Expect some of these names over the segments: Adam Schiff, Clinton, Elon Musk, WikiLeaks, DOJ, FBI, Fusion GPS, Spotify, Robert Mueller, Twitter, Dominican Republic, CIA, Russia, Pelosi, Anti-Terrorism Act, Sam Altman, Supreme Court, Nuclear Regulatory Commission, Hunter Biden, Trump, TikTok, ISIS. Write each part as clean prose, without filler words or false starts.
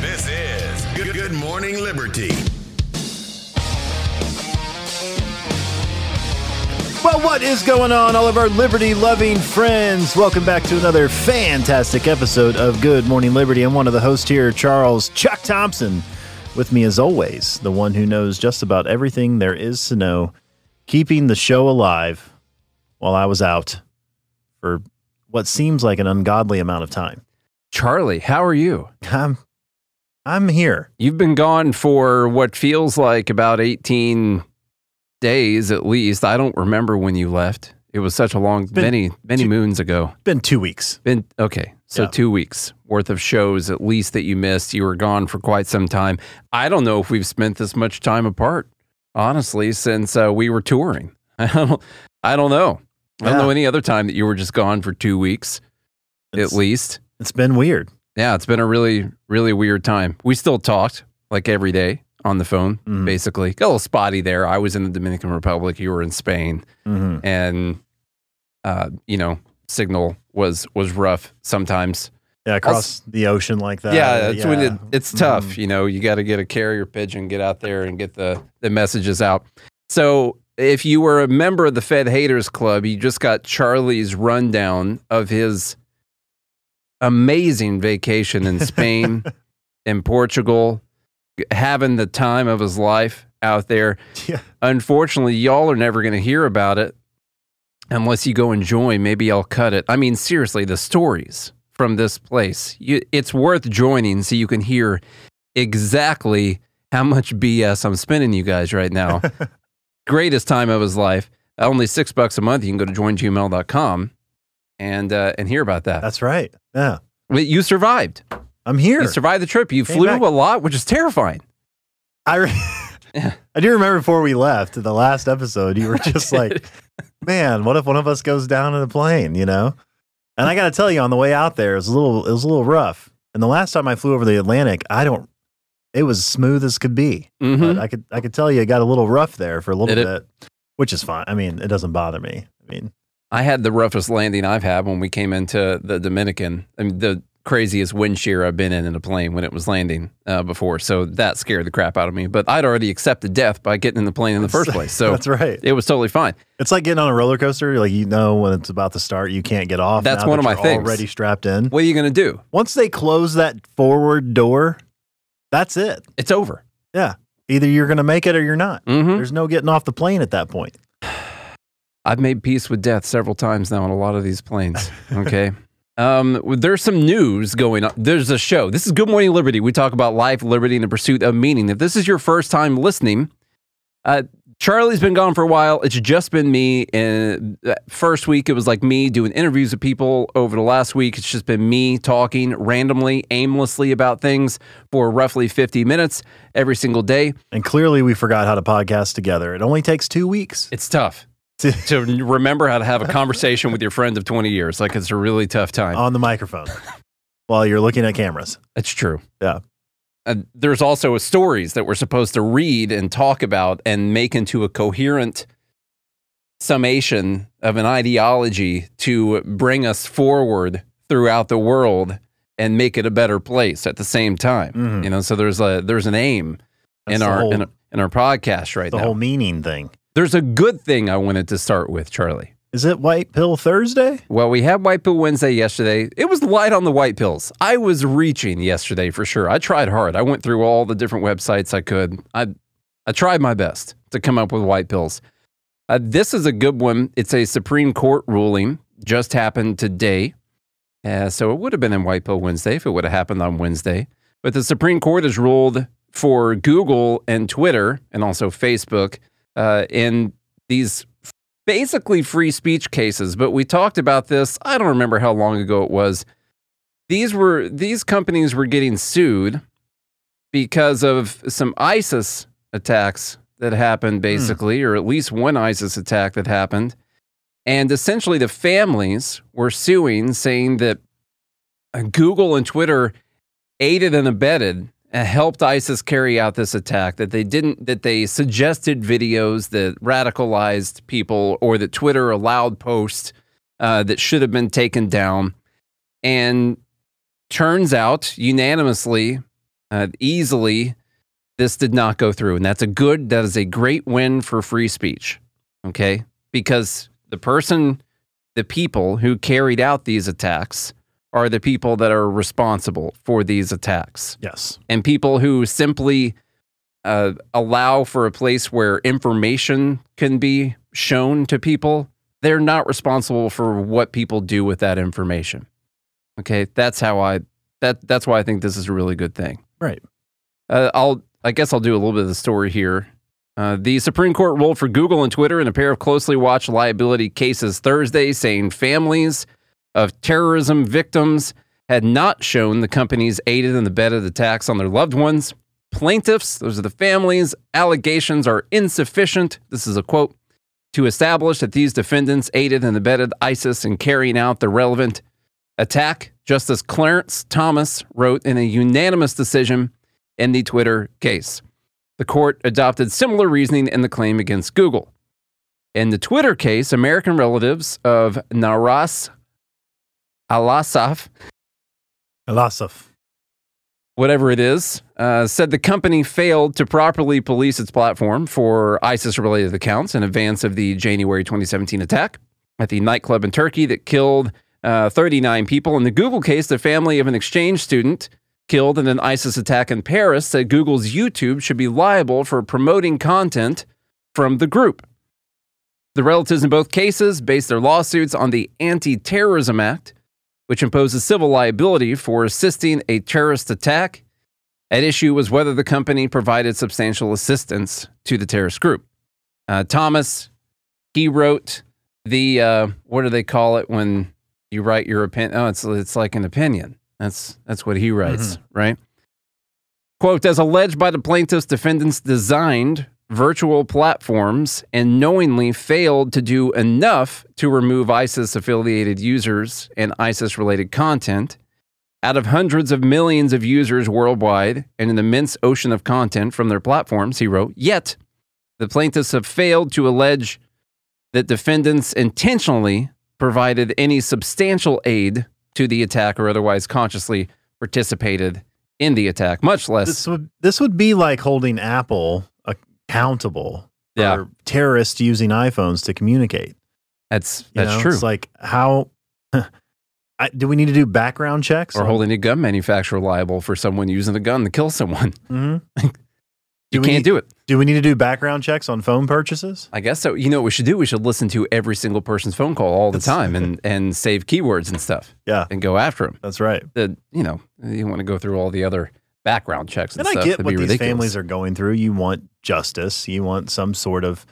This is Good Morning Liberty. Well, what is going on, all of our liberty-loving friends? Welcome back to another fantastic episode of Good Morning Liberty. I'm one of the hosts here, Charles Chuck Thompson. With me, as always, the one who knows just about everything there is to know, keeping the show alive while I was out for what seems like an ungodly amount of time. Charlie, how are you? I'm here. You've been gone for what feels like about 18 days at least. I don't remember when you left. It was such a long, many moons ago. Been 2 weeks. Okay, so yeah. 2 weeks worth of shows at least that you missed. You were gone for quite some time. I don't know if we've spent this much time apart, honestly, since we were touring. I don't know. Yeah. I don't know any other time that you were just gone for 2 weeks at least. It's been weird. Yeah, it's been a really, really weird time. We still talked like every day on the phone, basically. Got a little spotty there. I was in the Dominican Republic. You were in Spain. Mm-hmm. And, signal was rough sometimes. Yeah, across the ocean like that. Yeah, it's tough. Mm-hmm. You got to get a carrier pigeon, get out there and get the messages out. So if you were a member of the Fed Haters Club, you just got Charlie's rundown of his amazing vacation in Spain and Portugal, having the time of his life out there. Yeah. Unfortunately, y'all are never going to hear about it unless you go and join. Maybe I'll cut it. I mean, seriously, the stories from this place, it's worth joining so you can hear exactly how much BS I'm spinning you guys right now. Greatest time of his life. Only $6 a month. You can go to joingml.com. And hear about that. That's right. Yeah. But you survived. I'm here. You survived the trip. You flew back a lot, which is terrifying. I do remember before we left the last episode, you were just like, man, what if one of us goes down in a plane, And I got to tell you, on the way out there, it was a little rough. And the last time I flew over the Atlantic, it was smooth as could be. Mm-hmm. But I could tell you it got a little rough there for a little bit, which is fine. I mean, it doesn't bother me. I had the roughest landing I've had when we came into the Dominican. I mean, the craziest wind shear I've been in a plane when it was landing before. So that scared the crap out of me. But I'd already accepted death by getting in the plane in the first place. So that's right. It was totally fine. It's like getting on a roller coaster. Like, when it's about to start, you can't get off. That's one of my things. Already strapped in. What are you going to do? Once they close that forward door, that's it. It's over. Yeah. Either you're going to make it or you're not. Mm-hmm. There's no getting off the plane at that point. I've made peace with death several times now on a lot of these planes, okay? There's some news going on. There's a show. This is Good Morning Liberty. We talk about life, liberty, and the pursuit of meaning. If this is your first time listening, Charlie's been gone for a while. It's just been me. And first week, it was like me doing interviews with people. Over the last week, it's just been me talking randomly, aimlessly about things for roughly 50 minutes every single day. And clearly, we forgot how to podcast together. It only takes 2 weeks. It's tough. To remember how to have a conversation with your friend of 20 years. Like, it's a really tough time. On the microphone while you're looking at cameras. That's true. Yeah. There's also stories that we're supposed to read and talk about and make into a coherent summation of an ideology to bring us forward throughout the world and make it a better place at the same time. Mm-hmm. So there's an aim in our podcast right now. The whole meaning thing. There's a good thing I wanted to start with, Charlie. Is it White Pill Thursday? Well, we had White Pill Wednesday yesterday. It was light on the white pills. I was reaching yesterday for sure. I tried hard. I went through all the different websites I could. I tried my best to come up with white pills. This is a good one. It's a Supreme Court ruling. Just happened today. So it would have been in White Pill Wednesday if it would have happened on Wednesday. But the Supreme Court has ruled for Google and Twitter and also Facebook in these basically free speech cases, but we talked about this. I don't remember how long ago it was. These companies were getting sued because of some ISIS attacks that happened, basically, or at least one ISIS attack that happened. And essentially the families were suing, saying that Google and Twitter aided and abetted and helped ISIS carry out this attack, that they suggested videos that radicalized people, or that Twitter allowed posts that should have been taken down. And turns out unanimously, easily, this did not go through. And that is a great win for free speech. Okay. Because the people who carried out these attacks are the people that are responsible for these attacks. Yes. And people who simply allow for a place where information can be shown to people, they're not responsible for what people do with that information. Okay, that's why I think this is a really good thing. Right. I guess I'll do a little bit of the story here. The Supreme Court ruled for Google and Twitter in a pair of closely watched liability cases Thursday, saying families of terrorism victims had not shown the companies aided and abetted attacks on their loved ones. Plaintiffs, those are the families, allegations are insufficient, this is a quote, to establish that these defendants aided and abetted ISIS in carrying out the relevant attack, Justice Clarence Thomas wrote in a unanimous decision in the Twitter case. The court adopted similar reasoning in the claim against Google. In the Twitter case, American relatives of Naras Al-Assaf, whatever it is, said the company failed to properly police its platform for ISIS-related accounts in advance of the January 2017 attack at the nightclub in Turkey that killed 39 people. In the Google case, the family of an exchange student killed in an ISIS attack in Paris said Google's YouTube should be liable for promoting content from the group. The relatives in both cases based their lawsuits on the Anti-Terrorism Act, which imposes civil liability for assisting a terrorist attack. At issue was whether the company provided substantial assistance to the terrorist group. Thomas, he wrote the, what do they call it when you write your opinion? Oh, it's like an opinion. That's what he writes, right? Quote, as alleged by the plaintiffs, defendants designed virtual platforms and knowingly failed to do enough to remove ISIS-affiliated users and ISIS-related content out of hundreds of millions of users worldwide and an immense ocean of content from their platforms, he wrote. Yet, the plaintiffs have failed to allege that defendants intentionally provided any substantial aid to the attack or otherwise consciously participated in the attack, much less... This would be like holding Apple accountable for terrorists using iPhones to communicate. That's true. It's like, how... do we need to do background checks? Or holding a gun manufacturer liable for someone using a gun to kill someone. Mm-hmm. You can't do it. Do we need to do background checks on phone purchases? I guess so. You know what we should do? We should listen to every single person's phone call all the time and save keywords and stuff. Yeah. And go after them. That's right. You want to go through all the other background checks and stuff. I get what these families are going through. You want justice. You want some sort of...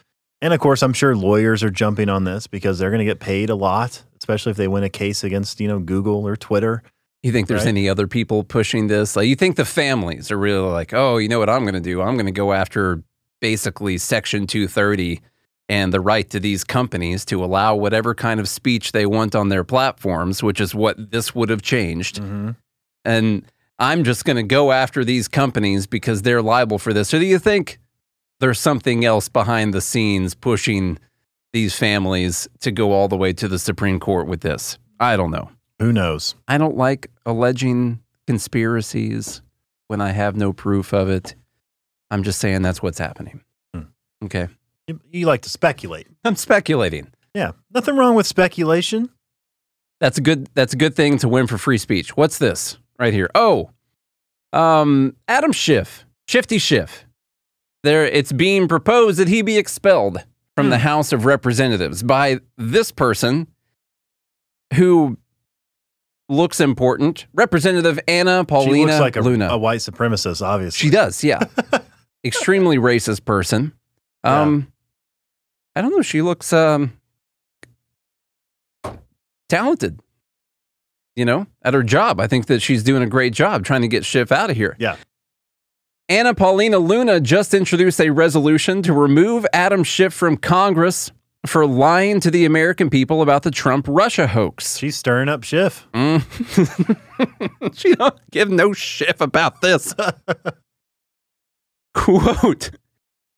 And of course, I'm sure lawyers are jumping on this because they're going to get paid a lot, especially if they win a case against, Google or Twitter. You think there's any other people pushing this? Like, you think the families are really like, oh, you know what I'm going to do? I'm going to go after basically Section 230 and the right to these companies to allow whatever kind of speech they want on their platforms, which is what this would have changed. Mm-hmm. And I'm just going to go after these companies because they're liable for this. Or do you think there's something else behind the scenes pushing these families to go all the way to the Supreme Court with this? I don't know. Who knows? I don't like alleging conspiracies when I have no proof of it. I'm just saying that's what's happening. Okay. You like to speculate. I'm speculating. Yeah. Nothing wrong with speculation. That's a good thing to win for free speech. What's this right here? Oh, Adam Schiff, Shifty Schiff. It's being proposed that he be expelled from the House of Representatives by this person who... looks important. Representative Anna Paulina Luna. She looks like a white supremacist, obviously. She does, yeah. Extremely racist person. I don't know. She looks talented, you know, at her job. I think that she's doing a great job trying to get Schiff out of here. Yeah. Ana Paulina Luna just introduced a resolution to remove Adam Schiff from Congress for lying to the American people about the Trump-Russia hoax. She's stirring up Schiff. Mm. She don't give no Schiff about this. Quote,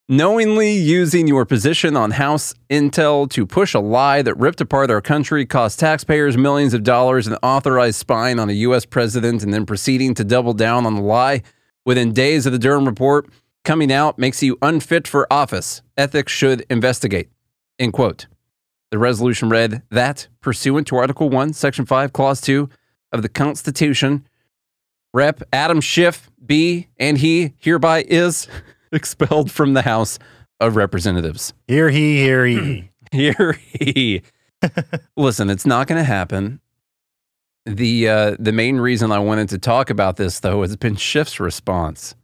knowingly using your position on House Intel to push a lie that ripped apart our country, cost taxpayers millions of dollars, and authorized spying on a U.S. president, and then proceeding to double down on the lie within days of the Durham report coming out makes you unfit for office. Ethics should investigate. End quote. The resolution read that, pursuant to Article 1, Section 5, Clause 2 of the Constitution, Rep. Adam Schiff be and he hereby is expelled from the House of Representatives. Hear he, hear he. Hear he. Listen, it's not going to happen. The main reason I wanted to talk about this, though, has been Schiff's response.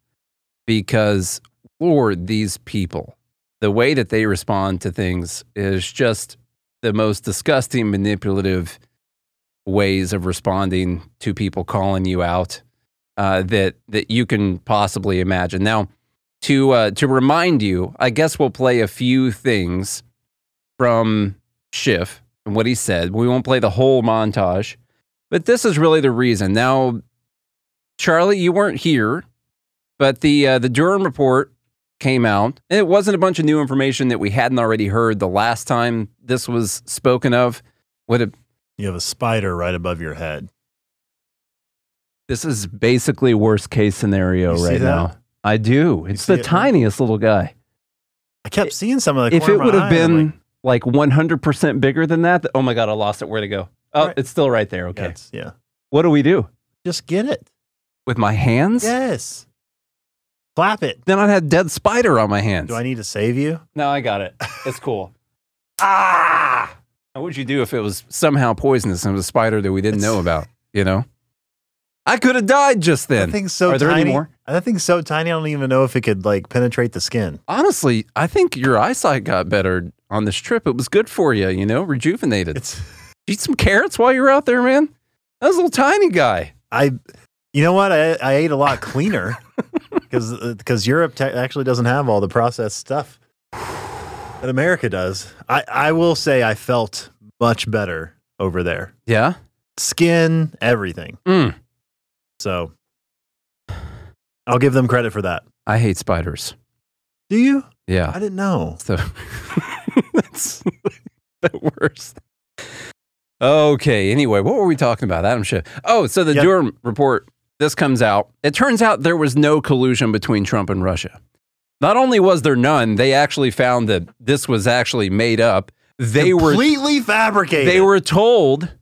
Because, Lord, these people, the way that they respond to things is just the most disgusting, manipulative ways of responding to people calling you out that you can possibly imagine. Now, to remind you, I guess we'll play a few things from Schiff and what he said. We won't play the whole montage, but this is really the reason. Now, Charlie, you weren't here, but the Durham report came out, and it wasn't a bunch of new information that we hadn't already heard the last time this was spoken of. You have a spider right above your head. This is basically worst case scenario right now. I do. It's the tiniest little guy. I kept seeing some of the corner of my eye. If it would have been like 100% bigger than that, oh my God, I lost it. Where'd it go? Oh, right. It's still right there. Okay. Yes, yeah. What do we do? Just get it. With my hands? Yes. Clap it. Then I'd have dead spider on my hands. Do I need to save you? No, I got it. It's cool. Ah! What would you do if it was somehow poisonous and it was a spider that we didn't know about, you know? I could have died just then. That thing's so tiny. Are there any more? That thing's so tiny, I don't even know if it could, like, penetrate the skin. Honestly, I think your eyesight got better on this trip. It was good for you, you know, rejuvenated. Eat some carrots while you were out there, man. That was a little tiny guy. You know what? I ate a lot cleaner. Because Europe actually doesn't have all the processed stuff that America does. I will say I felt much better over there. Yeah? Skin, everything. Mm. So I'll give them credit for that. I hate spiders. Do you? Yeah. I didn't know. So that's the worst. Okay. Anyway, what were we talking about? Adam Schiff. Oh, so the Durham report. This comes out. It turns out there was no collusion between Trump and Russia. Not only was there none, they actually found that this was actually made up. They completely fabricated. They were told,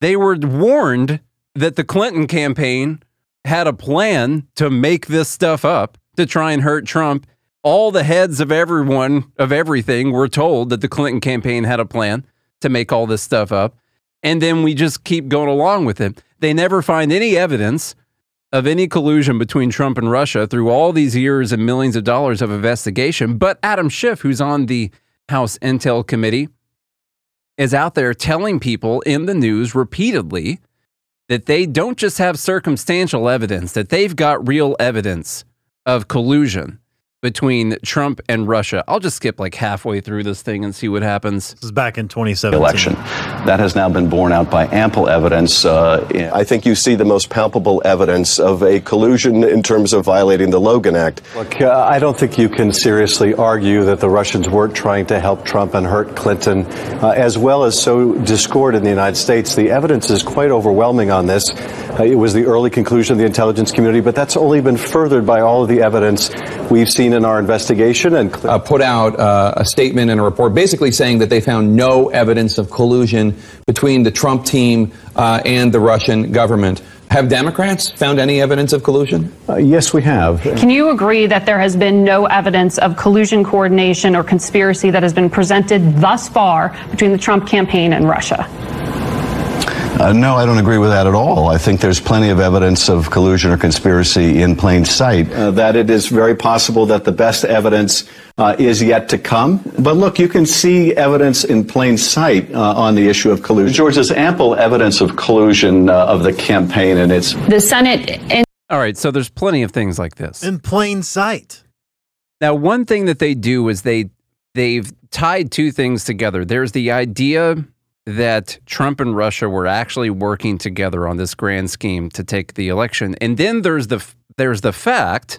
they were warned that the Clinton campaign had a plan to make this stuff up to try and hurt Trump. All the heads of everything were told that the Clinton campaign had a plan to make all this stuff up. And then we just keep going along with it. They never find any evidence of any collusion between Trump and Russia through all these years and millions of dollars of investigation. But Adam Schiff, who's on the House Intel Committee, is out there telling people in the news repeatedly that they don't just have circumstantial evidence, that they've got real evidence of collusion between Trump and Russia. I'll just skip like halfway through this thing and see what happens. This is back in 2017. Election. That has now been borne out by ample evidence. I think you see the most palpable evidence of a collusion in terms of violating the Logan Act. Look, I don't think you can seriously argue that the Russians weren't trying to help Trump and hurt Clinton, as well as sow discord in the United States. The evidence is quite overwhelming on this. It was the early conclusion of the intelligence community, but that's only been furthered by all of the evidence we've seen in our investigation, and put out a statement and a report basically saying that they found no evidence of collusion between the Trump team and the Russian government. Have Democrats found any evidence of collusion? Yes, we have. Can you agree that there has been no evidence of collusion, coordination, or conspiracy that has been presented thus far between the Trump campaign and Russia? No, I don't agree with that at all. I think there's plenty of evidence of collusion or conspiracy in plain sight. That it is very possible that the best evidence is yet to come. But look, you can see evidence in plain sight on the issue of collusion. George, there's ample evidence of collusion of the campaign and its... The Senate... All right, so there's plenty of things like this. In plain sight. Now, one thing that they do is they've tied two things together. There's the idea that Trump and Russia were actually working together on this grand scheme to take the election. And then there's the fact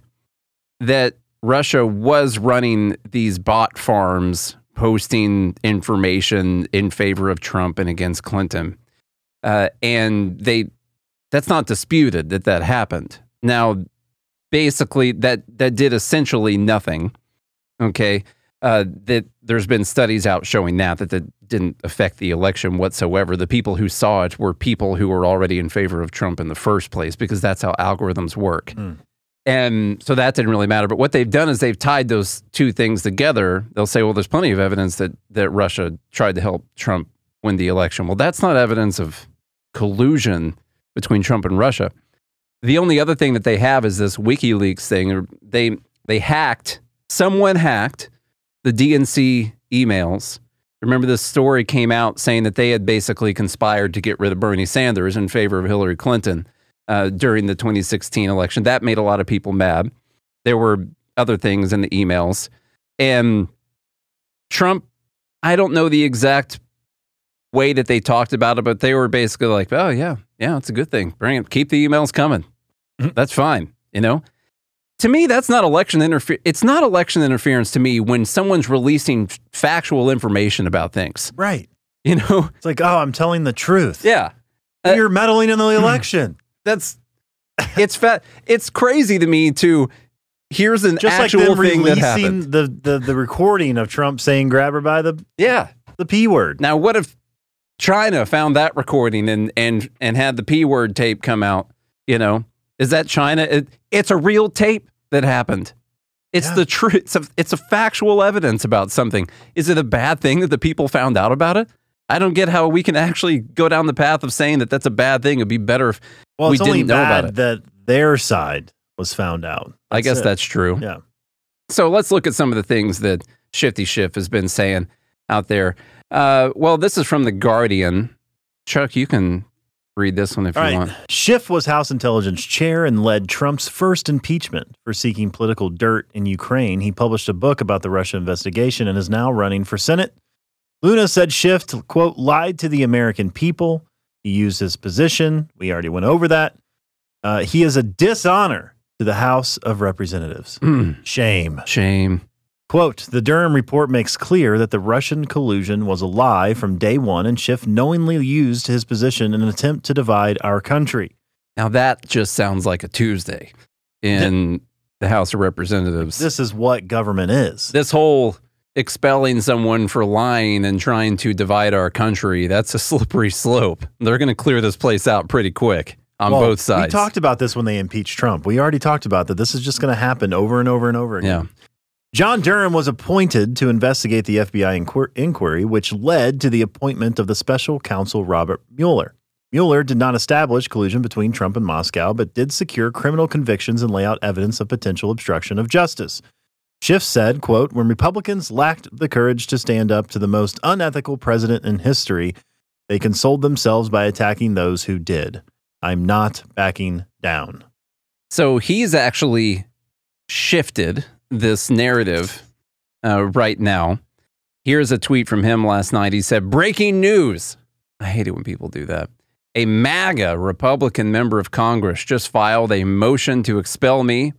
that Russia was running these bot farms, posting information in favor of Trump and against Clinton. And that's not disputed that happened. Now, basically, that did essentially nothing, okay? That there's been studies out showing that didn't affect the election whatsoever. The people who saw it were people who were already in favor of Trump in the first place, because that's how algorithms work. Mm. And so that didn't really matter. But what they've done is they've tied those two things together. They'll say, well, there's plenty of evidence that Russia tried to help Trump win the election. Well, that's not evidence of collusion between Trump and Russia. The only other thing that they have is this WikiLeaks thing. Someone hacked the DNC emails. Remember, this story came out saying that they had basically conspired to get rid of Bernie Sanders in favor of Hillary Clinton during the 2016 election. That made a lot of people mad. There were other things in the emails. And Trump, I don't know the exact way that they talked about it, but they were basically like, oh, yeah, it's a good thing. Bring it. Keep the emails coming. That's fine, you know? To me, that's not election interference. It's not election interference to me when someone's releasing factual information about things. Right. You know? It's like, oh, I'm telling the truth. Yeah. You're meddling in the election. It's crazy to me to... Here's an just actual like thing that happened. The recording of Trump saying grab her by the P word. Now, what if China found that recording and had the P word tape come out, you know? Is that China? It's a real tape that happened. It's the truth. It's a factual evidence about something. Is it a bad thing that the people found out about it? I don't get how we can actually go down the path of saying that that's a bad thing. It'd be better if we didn't know about it. That their side was found out. I guess that's true. Yeah. So let's look at some of the things that Shifty Schiff has been saying out there. Well, this is from The Guardian. Chuck, you can read this one if you want. Schiff was House Intelligence Chair and led Trump's first impeachment for seeking political dirt in Ukraine. He published a book about the Russia investigation and is now running for Senate. Luna said Schiff, quote, lied to the American people. He used his position. We already went over that. He is a dishonor to the House of Representatives. Mm. Shame. Quote, the Durham report makes clear that the Russian collusion was a lie from day one, and Schiff knowingly used his position in an attempt to divide our country. Now that just sounds like a Tuesday in the House of Representatives. This is what government is. This whole expelling someone for lying and trying to divide our country, that's a slippery slope. They're going to clear this place out pretty quick on both sides. We talked about this when they impeached Trump. We already talked about that. This is just going to happen over and over and over again. Yeah. John Durham was appointed to investigate the FBI inquiry, which led to the appointment of the special counsel Robert Mueller. Mueller did not establish collusion between Trump and Moscow, but did secure criminal convictions and lay out evidence of potential obstruction of justice. Schiff said, quote, when Republicans lacked the courage to stand up to the most unethical president in history, they consoled themselves by attacking those who did. I'm not backing down. So he's actually shifted this narrative right now. Here's a tweet from him last night. He said, breaking news. I hate it when people do that. A MAGA Republican member of Congress just filed a motion to expel me.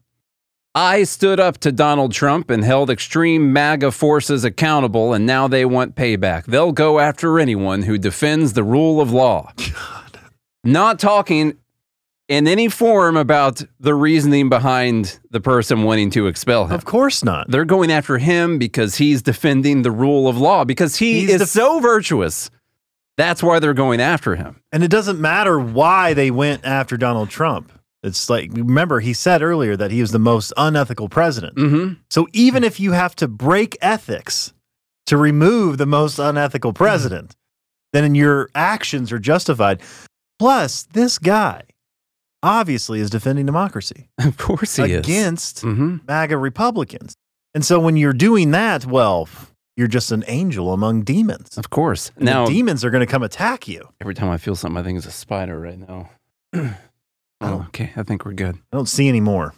I stood up to Donald Trump and held extreme MAGA forces accountable, and now they want payback. They'll go after anyone who defends the rule of law. God. Not talking in any form about the reasoning behind the person wanting to expel him. Of course not. They're going after him because he's defending the rule of law, because he's so virtuous. That's why they're going after him. And it doesn't matter why they went after Donald Trump. It's like, remember, he said earlier that he was the most unethical president. Mm-hmm. So even if you have to break ethics to remove the most unethical president, then your actions are justified. Plus, this guy obviously is defending democracy. Of course he is. Against MAGA Republicans. And so when you're doing that, well, you're just an angel among demons. Of course. And now, the demons are going to come attack you. Every time I feel something, I think it's a spider right now. Okay, I think we're good. I don't see any more.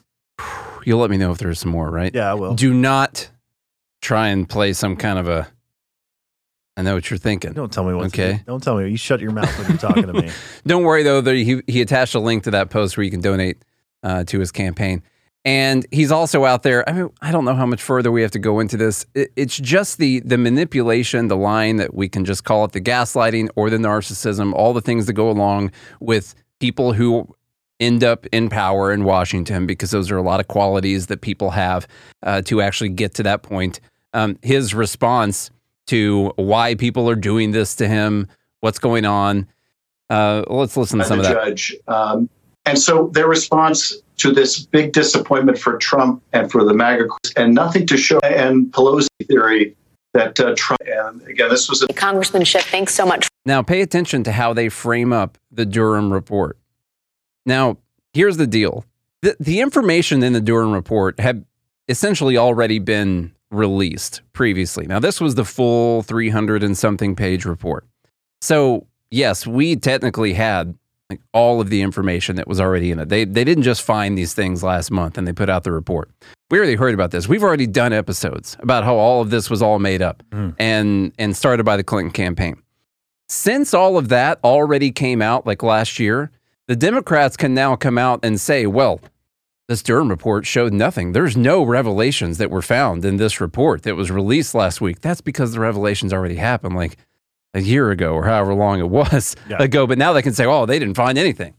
You'll let me know if there's some more, right? Yeah, I will. Do not try and play some kind of a... I know what you're thinking. Don't tell me what to do. Don't tell me. You shut your mouth when you're talking to me. Don't worry, though. He attached a link to that post where you can donate to his campaign. And he's also out there. I mean, I don't know how much further we have to go into this. It's just the manipulation, the line that we can just call it, the gaslighting or the narcissism, all the things that go along with people who end up in power in Washington, because those are a lot of qualities that people have to actually get to that point. His response to why people are doing this to him, what's going on. Let's listen to some of that. Judge. And so their response to this big disappointment for Trump and for the MAGA, and nothing to show, and Pelosi theory that Trump, and again, this was a... Congressman Schiff, thanks so much. Now pay attention to how they frame up the Durham report. Now, here's the deal. The information in the Durham report had essentially already been released previously. Now, this was the full 300 and something page report. So, yes, we technically had like all of the information that was already in it. They didn't just find these things last month and they put out the report. We already heard about this. We've already done episodes about how all of this was all made up and started by the Clinton campaign. Since all of that already came out like last year, the Democrats can now come out and say, well, this Durham report showed nothing. There's no revelations that were found in this report that was released last week. That's because the revelations already happened like a year ago or however long it was ago. But now they can say, oh, they didn't find anything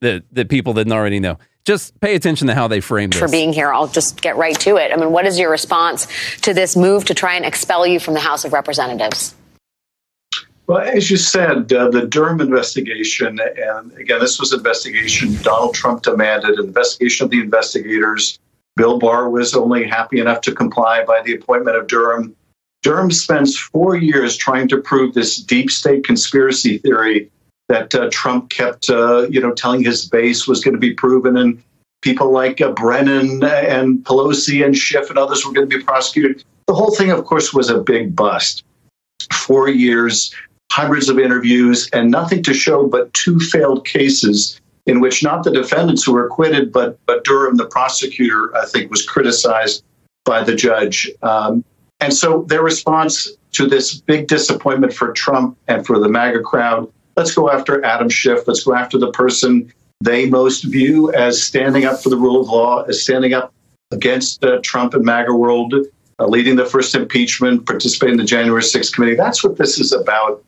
that people didn't already know. Just pay attention to how they frame this. For being here, I'll just get right to it. I mean, what is your response to this move to try and expel you from the House of Representatives? Well, as you said, the Durham investigation, and again, this was an investigation Donald Trump demanded, an investigation of the investigators. Bill Barr was only happy enough to comply by the appointment of Durham. Durham spends 4 years trying to prove this deep state conspiracy theory that Trump kept, telling his base was going to be proven, and people like Brennan and Pelosi and Schiff and others were going to be prosecuted. The whole thing, of course, was a big bust. 4 years. Hundreds of interviews, and nothing to show but two failed cases in which not the defendants who were acquitted, but Durham, the prosecutor, I think, was criticized by the judge. And so their response to this big disappointment for Trump and for the MAGA crowd, let's go after Adam Schiff. Let's go after the person they most view as standing up for the rule of law, as standing up against Trump and MAGA world, leading the first impeachment, participating in the January 6th committee. That's what this is about.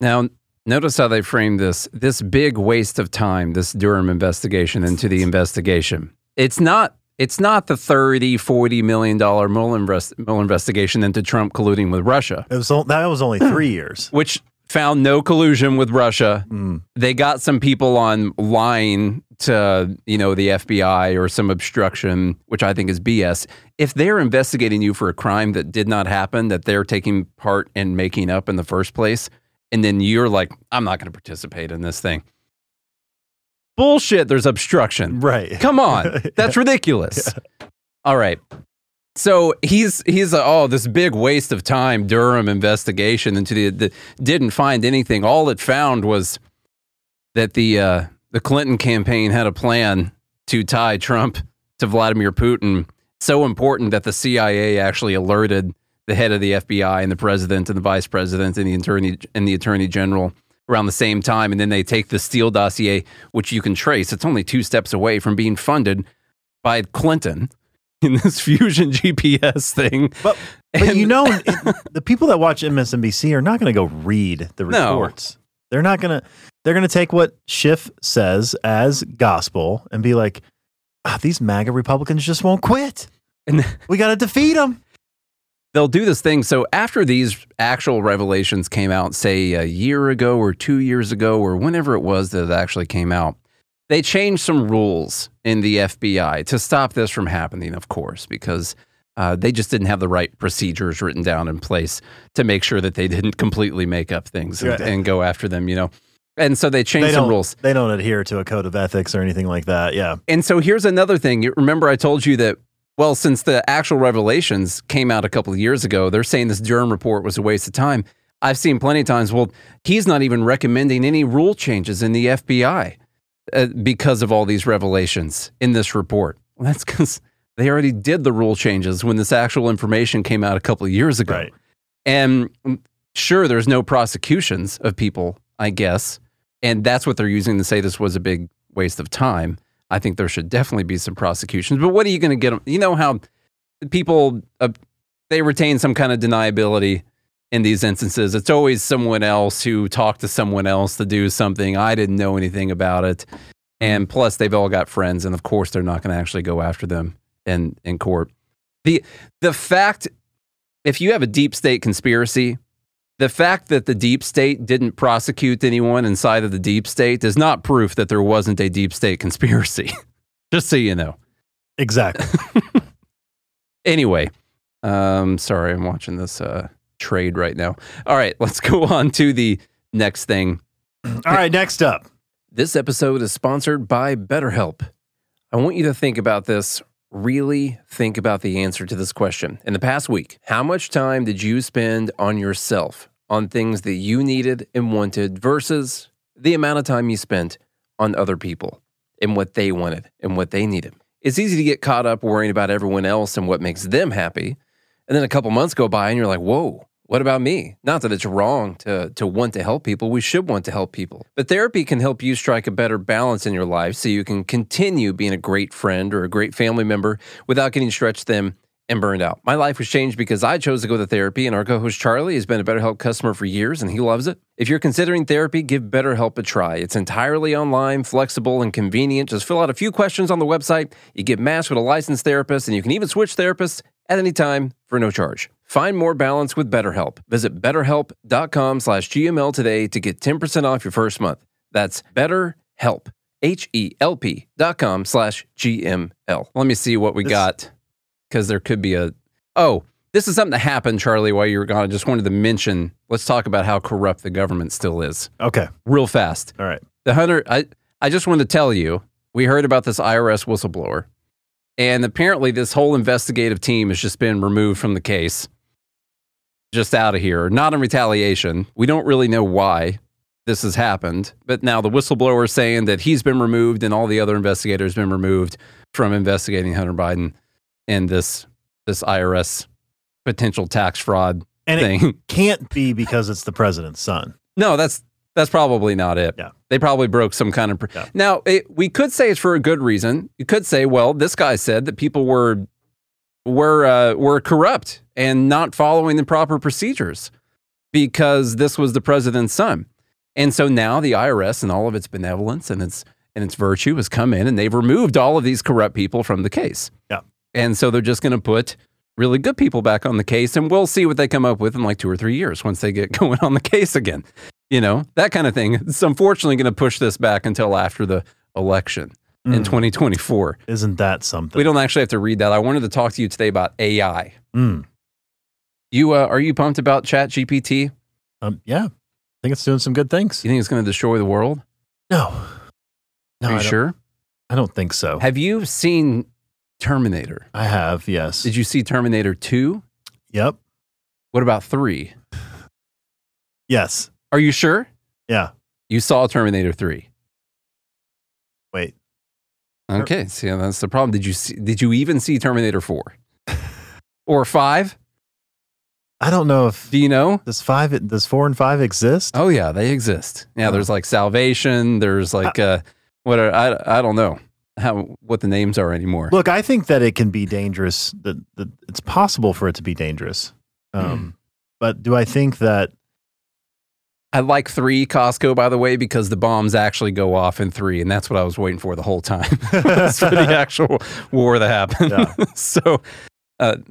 Now, notice how they framed this. This big waste of time, this Durham investigation into the investigation. It's not the $30-40 million Mueller investigation into Trump colluding with Russia. That was only 3 years, which found no collusion with Russia. They got some people on lying to, the FBI or some obstruction, which I think is BS. If they're investigating you for a crime that did not happen, that they're taking part in making up in the first place, and then you're like, I'm not going to participate in this thing. Bullshit, there's obstruction. Right. Come on. That's ridiculous. Yeah. All right. So he's this big waste of time Durham investigation into the didn't find anything. All it found was that the Clinton campaign had a plan to tie Trump to Vladimir Putin, so important that the CIA actually alerted the head of the FBI and the president and the vice president and the attorney general around the same time. And then they take the Steele dossier, which you can trace. It's only 2 steps away from being funded by Clinton in this fusion GPS thing. But the people that watch MSNBC are not going to go read the reports. No. They're not going to. They're going to take what Schiff says as gospel and be like, these MAGA Republicans just won't quit. And we got to defeat them. They'll do this thing. So after these actual revelations came out, say a year ago or 2 years ago or whenever it was that it actually came out, they changed some rules in the FBI to stop this from happening, of course, because They just didn't have the right procedures written down in place to make sure that they didn't completely make up things and go after them, you know. And so they changed some rules. They don't adhere to a code of ethics or anything like that, yeah. And so here's another thing. Remember I told you that, well, since the actual revelations came out a couple of years ago, they're saying this Durham report was a waste of time. I've seen plenty of times, well, he's not even recommending any rule changes in the FBI because of all these revelations in this report. Well, that's because they already did the rule changes when this actual information came out a couple of years ago. Right. And sure, there's no prosecutions of people, I guess, and that's what they're using to say this was a big waste of time. I think there should definitely be some prosecutions. But what are you going to get them? You know how people, they retain some kind of deniability in these instances. It's always someone else who talked to someone else to do something. I didn't know anything about it. And plus, they've all got friends, and of course, they're not going to actually go after them in court. The fact, if you have a deep state conspiracy, the fact that the deep state didn't prosecute anyone inside of the deep state is not proof that there wasn't a deep state conspiracy. Just so you know. Exactly. Anyway, sorry, I'm watching this trade right now. All right, let's go on to the next thing. All right, next up. This episode is sponsored by BetterHelp. I want you to think about this. Really think about the answer to this question. In the past week, how much time did you spend on yourself, on things that you needed and wanted versus the amount of time you spent on other people and what they wanted and what they needed? It's easy to get caught up worrying about everyone else and what makes them happy. And then a couple months go by and you're like, whoa, what about me? Not that it's wrong to want to help people. We should want to help people. But therapy can help you strike a better balance in your life so you can continue being a great friend or a great family member without getting stretched thin and burned out. My life was changed because I chose to go to therapy, and our co-host Charlie has been a BetterHelp customer for years, and he loves it. If you're considering therapy, give BetterHelp a try. It's entirely online, flexible, and convenient. Just fill out a few questions on the website. You get matched with a licensed therapist, and you can even switch therapists at any time for no charge. Find more balance with BetterHelp. Visit BetterHelp.com/GML today to get 10% off your first month. That's BetterHelp, HELP.com/GML. Let me see what we got, because there could be this is something that happened, Charlie, while you were gone. I just wanted to mention, let's talk about how corrupt the government still is. Okay. Real fast. All right. I just wanted to tell you, we heard about this IRS whistleblower, and apparently this whole investigative team has just been removed from the case. Just out of here, not in retaliation. We don't really know why this has happened, but now the whistleblower is saying that he's been removed and all the other investigators been removed from investigating Hunter Biden and this IRS potential tax fraud thing. It can't be because it's the president's son. No, that's probably not it. Yeah. They probably broke some kind of... Now, we could say it's for a good reason. You could say, well, this guy said that people were corrupt and not following the proper procedures because this was the president's son. And so now the IRS and all of its benevolence and its virtue has come in and they've removed all of these corrupt people from the case. Yeah. And so they're just going to put really good people back on the case, and we'll see what they come up with in like 2 or 3 years once they get going on the case again. You know, that kind of thing. It's unfortunately going to push this back until after the election in 2024. Isn't that something? We don't actually have to read that. I wanted to talk to you today about AI. You are you pumped about ChatGPT? Yeah. I think it's doing some good things. You think it's going to destroy the world? No. Are you sure? I don't think so. Have you seen Terminator? I have, yes. Did you see Terminator 2? Yep. What about 3? Yes. Are you sure? Yeah. You saw Terminator 3. Wait. Okay, see, that's the problem. Did you even see Terminator 4? Or 5? I don't know if... Do you know? Does 4 and 5 exist? Oh yeah, they exist. Yeah, there's like Salvation, there's like I don't know what the names are anymore. Look, I think that it can be dangerous. That it's possible for it to be dangerous. But do I think that... I like 3, Costco, by the way, because the bombs actually go off in 3, and that's what I was waiting for the whole time. That's for the actual war that happened. Yeah. So,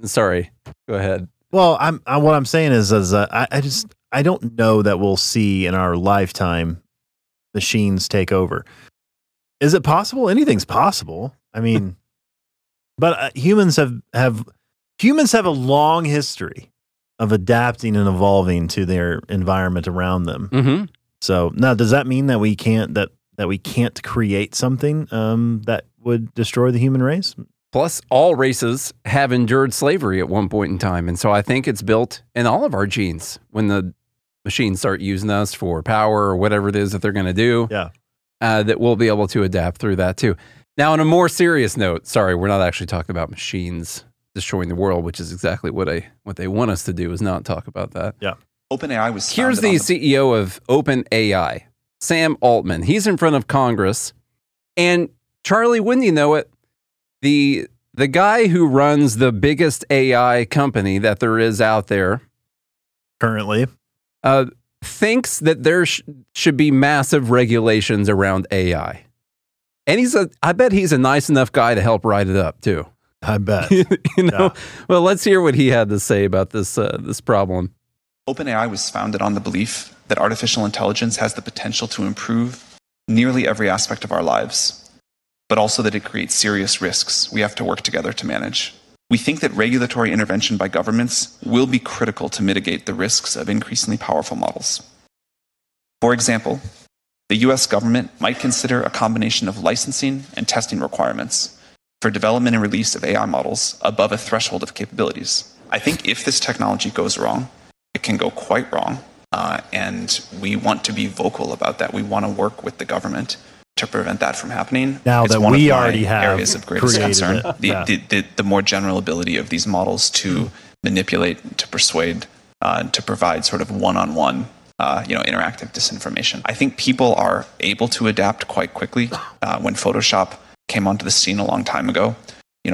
sorry, go ahead. Well, what I'm saying is I don't know that we'll see in our lifetime machines take over. Is it possible? Anything's possible. I mean, but humans have Humans have a long history of adapting and evolving to their environment around them. Mm-hmm. So now, does that mean that we can't that we can't create something that would destroy the human race? Plus, all races have endured slavery at one point in time, and so I think it's built in all of our genes. When the machines start using us for power or whatever it is that they're going to do, that we'll be able to adapt through that too. Now, on a more serious note, sorry, we're not actually talking about machines destroying the world, which is exactly what they want us to do, is not talk about that. Yeah. OpenAI was founded. Here's the CEO of OpenAI, Sam Altman. He's in front of Congress. And Charlie, wouldn't you know it, the guy who runs the biggest AI company that there is out there currently thinks that there should be massive regulations around AI. And I bet he's a nice enough guy to help write it up too. I bet. You know. Yeah. Well, let's hear what he had to say about this problem. OpenAI was founded on the belief that artificial intelligence has the potential to improve nearly every aspect of our lives, but also that it creates serious risks we have to work together to manage. We think that regulatory intervention by governments will be critical to mitigate the risks of increasingly powerful models. For example, the US government might consider a combination of licensing and testing requirements for development and release of AI models above a threshold of capabilities. I think if this technology goes wrong, it can go quite wrong, and we want to be vocal about that. We want to work with the government to prevent that from happening. Now it's that one we of already have areas of greatest concern. The more general ability of these models to manipulate, to persuade, to provide sort of one-on-one, interactive disinformation. I think people are able to adapt quite quickly. When Photoshop came onto the scene a long time ago,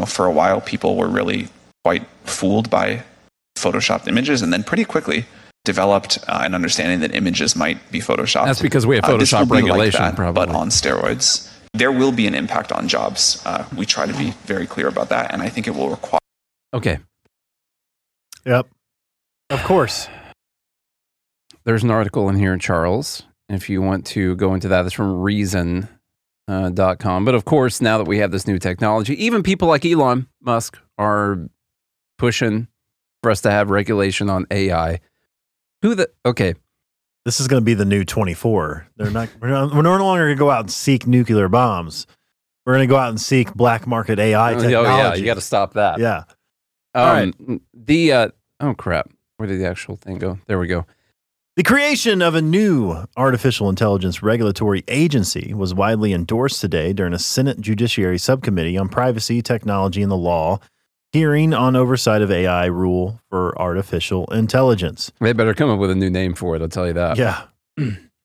for a while people were really quite fooled by Photoshopped images, and then pretty quickly developed an understanding that images might be Photoshopped. That's because we have Photoshop regulation, like that, probably. But on steroids, there will be an impact on jobs. We try to be very clear about that, and I think it will require... Okay. Yep. Of course. There's an article in here, Charles, if you want to go into that. It's from Reason.com. But of course, now that we have this new technology, even people like Elon Musk are pushing for us to have regulation on AI. Okay. This is going to be the new 24. We're no longer going to go out and seek nuclear bombs. We're going to go out and seek black market AI technology. Oh yeah, you got to stop that. Yeah. All right. Oh crap. Where did the actual thing go? There we go. The creation of a new artificial intelligence regulatory agency was widely endorsed today during a Senate Judiciary Subcommittee on Privacy, Technology, and the Law hearing on oversight of AI rule for artificial intelligence. They better come up with a new name for it, I'll tell you that. Yeah.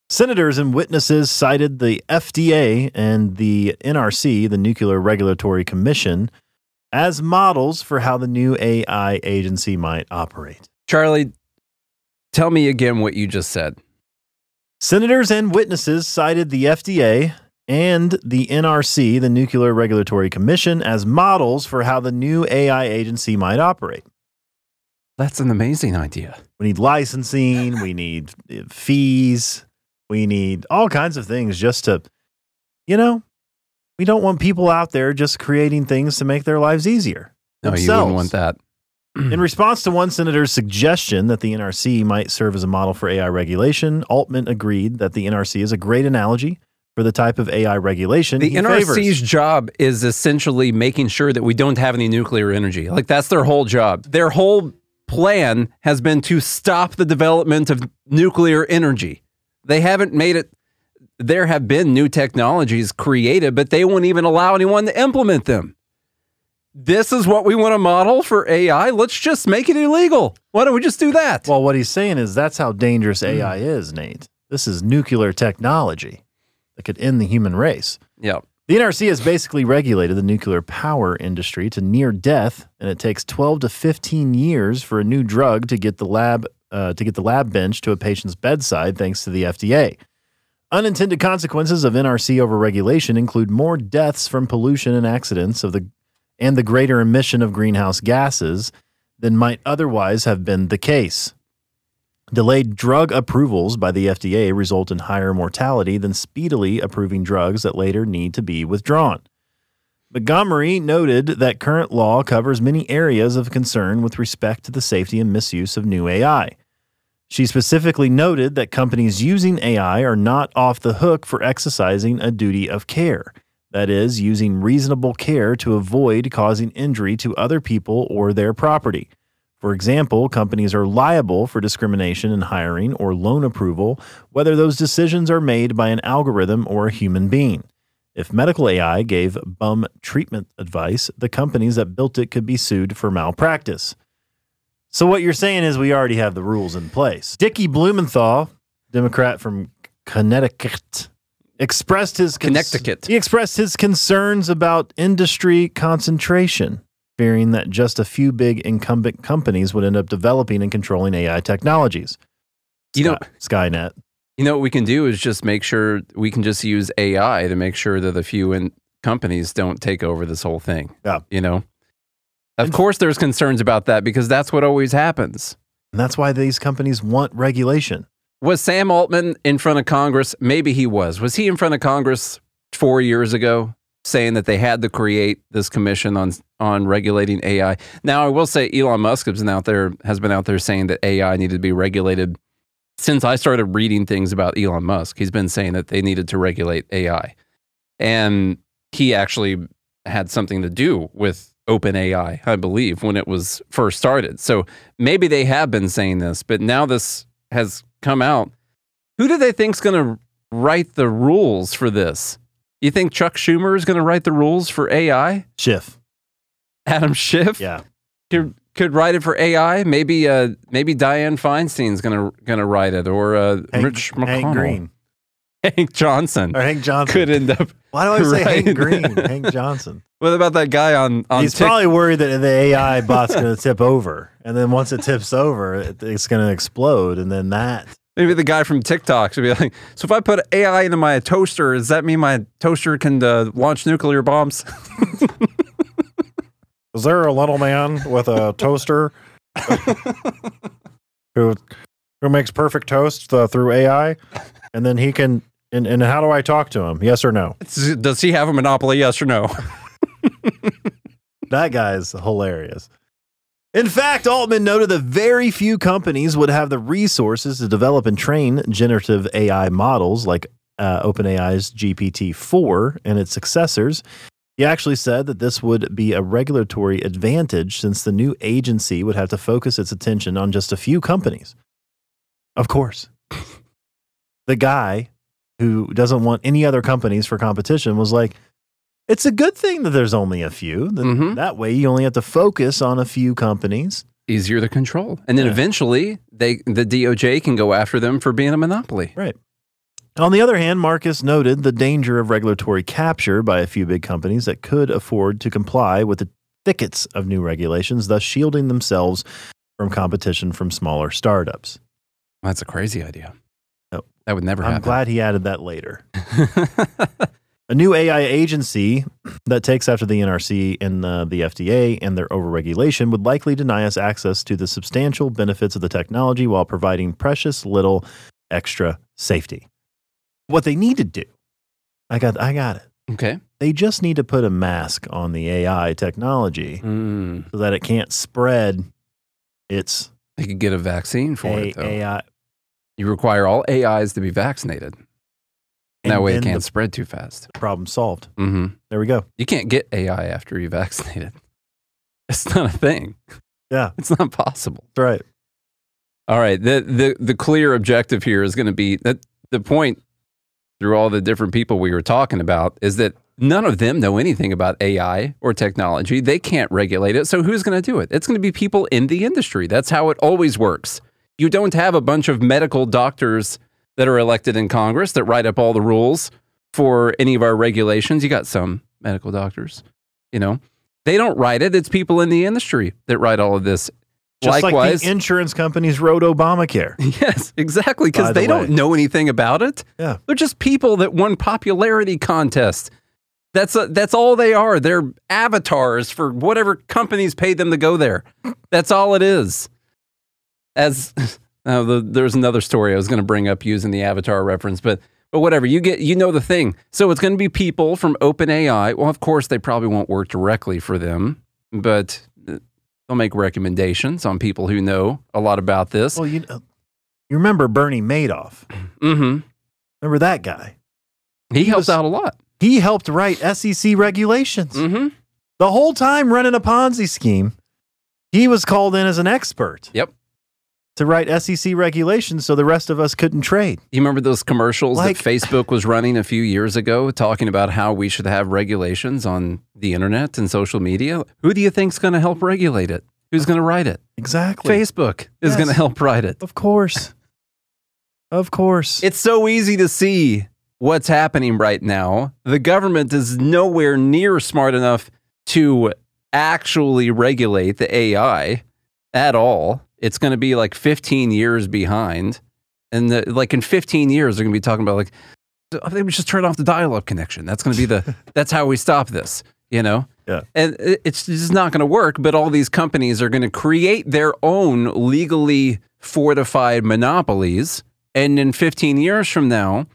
Senators and witnesses cited the FDA and the NRC, the Nuclear Regulatory Commission, as models for how the new AI agency might operate. Charlie, tell me again what you just said. Senators and witnesses cited the FDA and the NRC, the Nuclear Regulatory Commission, as models for how the new AI agency might operate. That's an amazing idea. We need licensing, we need fees, we need all kinds of things just to, we don't want people out there just creating things to make their lives easier. No, themselves. You wouldn't want that. In response to one senator's suggestion that the NRC might serve as a model for AI regulation, Altman agreed that the NRC is a great analogy for the type of AI regulation the NRC's favors. Job is essentially making sure that we don't have any nuclear energy. Like, that's their whole job. Their whole plan has been to stop the development of nuclear energy. They haven't made it. There have been new technologies created, but they won't even allow anyone to implement them. This is what we want to model for AI. Let's just make it illegal. Why don't we just do that? Well, what he's saying is that's how dangerous AI is, Nate. This is nuclear technology that could end the human race. Yeah. The NRC has basically regulated the nuclear power industry to near death, and it takes 12 to 15 years for a new drug to get the lab bench to a patient's bedside, thanks to the FDA. Unintended consequences of NRC overregulation include more deaths from pollution and accidents and the greater emission of greenhouse gases than might otherwise have been the case. Delayed drug approvals by the FDA result in higher mortality than speedily approving drugs that later need to be withdrawn. Montgomery noted that current law covers many areas of concern with respect to the safety and misuse of new AI. She specifically noted that companies using AI are not off the hook for exercising a duty of care, that is, using reasonable care to avoid causing injury to other people or their property. For example, companies are liable for discrimination in hiring or loan approval, whether those decisions are made by an algorithm or a human being. If medical AI gave bum treatment advice, the companies that built it could be sued for malpractice. So what you're saying is we already have the rules in place. Dickie Blumenthal, Democrat from Connecticut, expressed his concerns about industry concentration, fearing that just a few big incumbent companies would end up developing and controlling AI technologies. Skynet. You know, what we can do is just make sure we can just use AI to make sure that the few companies don't take over this whole thing. Yeah. You know, of course there's concerns about that because that's what always happens. And that's why these companies want regulation. Was Sam Altman in front of Congress? Maybe he was. Was he in front of Congress 4 years ago saying that they had to create this commission on regulating AI? Now, I will say Elon Musk has been out there saying that AI needed to be regulated. Since I started reading things about Elon Musk, he's been saying that they needed to regulate AI. And he actually had something to do with OpenAI, I believe, when it was first started. So maybe they have been saying this, but now this has come out. Who do they think is going to write the rules for this? You think Chuck Schumer is going to write the rules for AI? Schiff. Adam Schiff? Yeah. Could write it for AI. Maybe Dianne Feinstein's gonna write it, or Rich McConnell. Hank Green, Hank Johnson, or Hank Johnson could end up. Why do I always say Hank Green, Hank Johnson? What about that guy on? He's probably worried that the AI bot's gonna tip over, and then once it tips over, it's gonna explode, and then that. Maybe the guy from TikTok should be like, so if I put AI into my toaster, does that mean my toaster can launch nuclear bombs? Is there a little man with a toaster who makes perfect toast through AI? And then he can, and how do I talk to him? Yes or no? Does he have a monopoly? Yes or no? That guy's hilarious. In fact, Altman noted that very few companies would have the resources to develop and train generative AI models like OpenAI's GPT-4 and its successors. He actually said that this would be a regulatory advantage since the new agency would have to focus its attention on just a few companies. Of course. The guy who doesn't want any other companies for competition was like, it's a good thing that there's only a few. That way you only have to focus on a few companies. Easier to control. And then eventually the DOJ can go after them for being a monopoly. Right. On the other hand, Marcus noted the danger of regulatory capture by a few big companies that could afford to comply with the thickets of new regulations, thus shielding themselves from competition from smaller startups. That's a crazy idea. No, that would never happen. I'm glad he added that later. A new AI agency that takes after the NRC and the FDA and their overregulation would likely deny us access to the substantial benefits of the technology while providing precious little extra safety. What they need to do, I got it. Okay. They just need to put a mask on the AI technology so that it can't spread its... They could get a vaccine for it, though. AI. You require all AIs to be vaccinated. And that way it can't spread too fast. Problem solved. Mm-hmm. There we go. You can't get AI after you vaccinate it. It's not a thing. Yeah. It's not possible. That's right. All right. The clear objective here is going to be... that the point... through all the different people we were talking about, is that none of them know anything about AI or technology. They can't regulate it. So who's going to do it? It's going to be people in the industry. That's how it always works. You don't have a bunch of medical doctors that are elected in Congress that write up all the rules for any of our regulations. You got some medical doctors, you know, they don't write it. It's people in the industry that write all of this. Just likewise, like the insurance companies wrote Obamacare. Yes, exactly, because they don't know anything about it. Yeah. They're just people that won popularity contests. That's all they are. They're avatars for whatever companies paid them to go there. That's all it is. As there's another story I was going to bring up using the avatar reference, but But whatever, you get, you know the thing. So it's going to be people from OpenAI. Well, of course, they probably won't work directly for them, but they'll make recommendations on people who know a lot about this. Well, you remember Bernie Madoff? Mm-hmm. Remember that guy? He helped out a lot. He helped write SEC regulations. Mm-hmm. The whole time running a Ponzi scheme, he was called in as an expert. Yep. To write SEC regulations so the rest of us couldn't trade. You remember those commercials that Facebook was running a few years ago talking about how we should have regulations on the internet and social media? Who do you think's going to help regulate it? Who's going to write it? Exactly. Facebook is going to help write it. Of course. Of course. It's so easy to see what's happening right now. The government is nowhere near smart enough to actually regulate the AI at all. It's going to be like 15 years behind. And in 15 years, they're going to be talking about I think we should turn off the dial-up connection. That's going to be that's how we stop this, you know? Yeah. And it's just not going to work, but all these companies are going to create their own legally fortified monopolies. And in 15 years from now,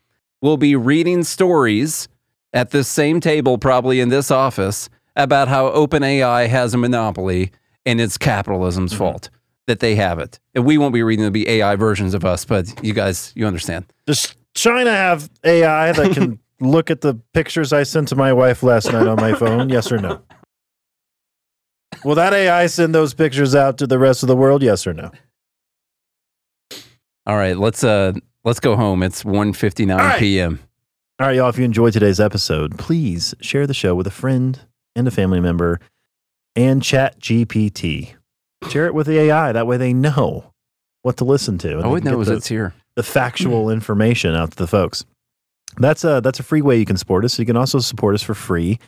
we'll be reading stories at this same table, probably in this office, about how OpenAI has a monopoly and it's capitalism's fault that they have it. And we won't be reading, it'll be AI versions of us, but you guys, you understand. Does China have AI that can look at the pictures I sent to my wife last night on my phone? Yes or no? Will that AI send those pictures out to the rest of the world? Yes or no? All right, let's go home. It's 1:59 p.m. All right, y'all, if you enjoyed today's episode, please share the show with a friend and a family member and ChatGPT. Share it with the AI. That way they know what to listen to. I wouldn't know it's here. The factual information out to the folks. That's a free way you can support us. You can also support us for free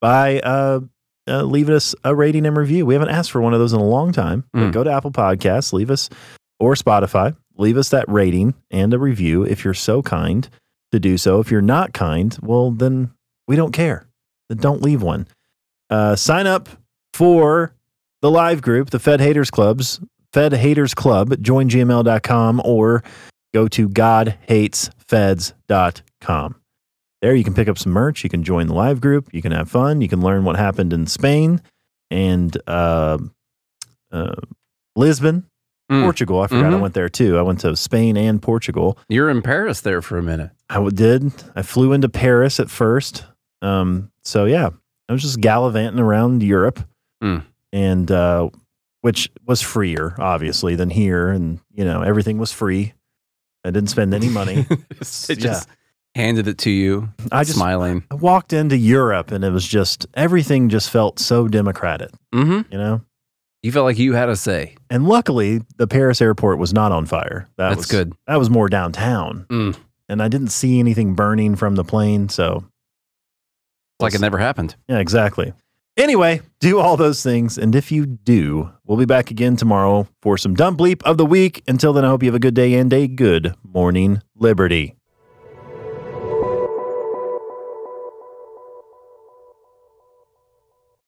by leaving us a rating and review. We haven't asked for one of those in a long time. But go to Apple Podcasts, leave us, or Spotify, leave us that rating and a review if you're so kind to do so. If you're not kind, well, then we don't care. Then don't leave one. Sign up for the live group, the Fed Haters Club, joingml.com, or go to godhatesfeds.com. There you can pick up some merch. You can join the live group. You can have fun. You can learn what happened in Spain and Lisbon, Portugal. I forgot I went there too. I went to Spain and Portugal. You were in Paris there for a minute. I did. I flew into Paris at first. So yeah, I was just gallivanting around Europe. And which was freer, obviously, than here. And, you know, everything was free. I didn't spend any money. Just handed it to you, smiling. I walked into Europe, and it was just, everything just felt so democratic, you know? You felt like you had a say. And luckily, the Paris airport was not on fire. That's good. That was more downtown. And I didn't see anything burning from the plane, so. Like it never happened. Yeah, exactly. Anyway, do all those things, and if you do, we'll be back again tomorrow for some Dumb Bleep of the Week. Until then, I hope you have a good day and a good morning, Liberty.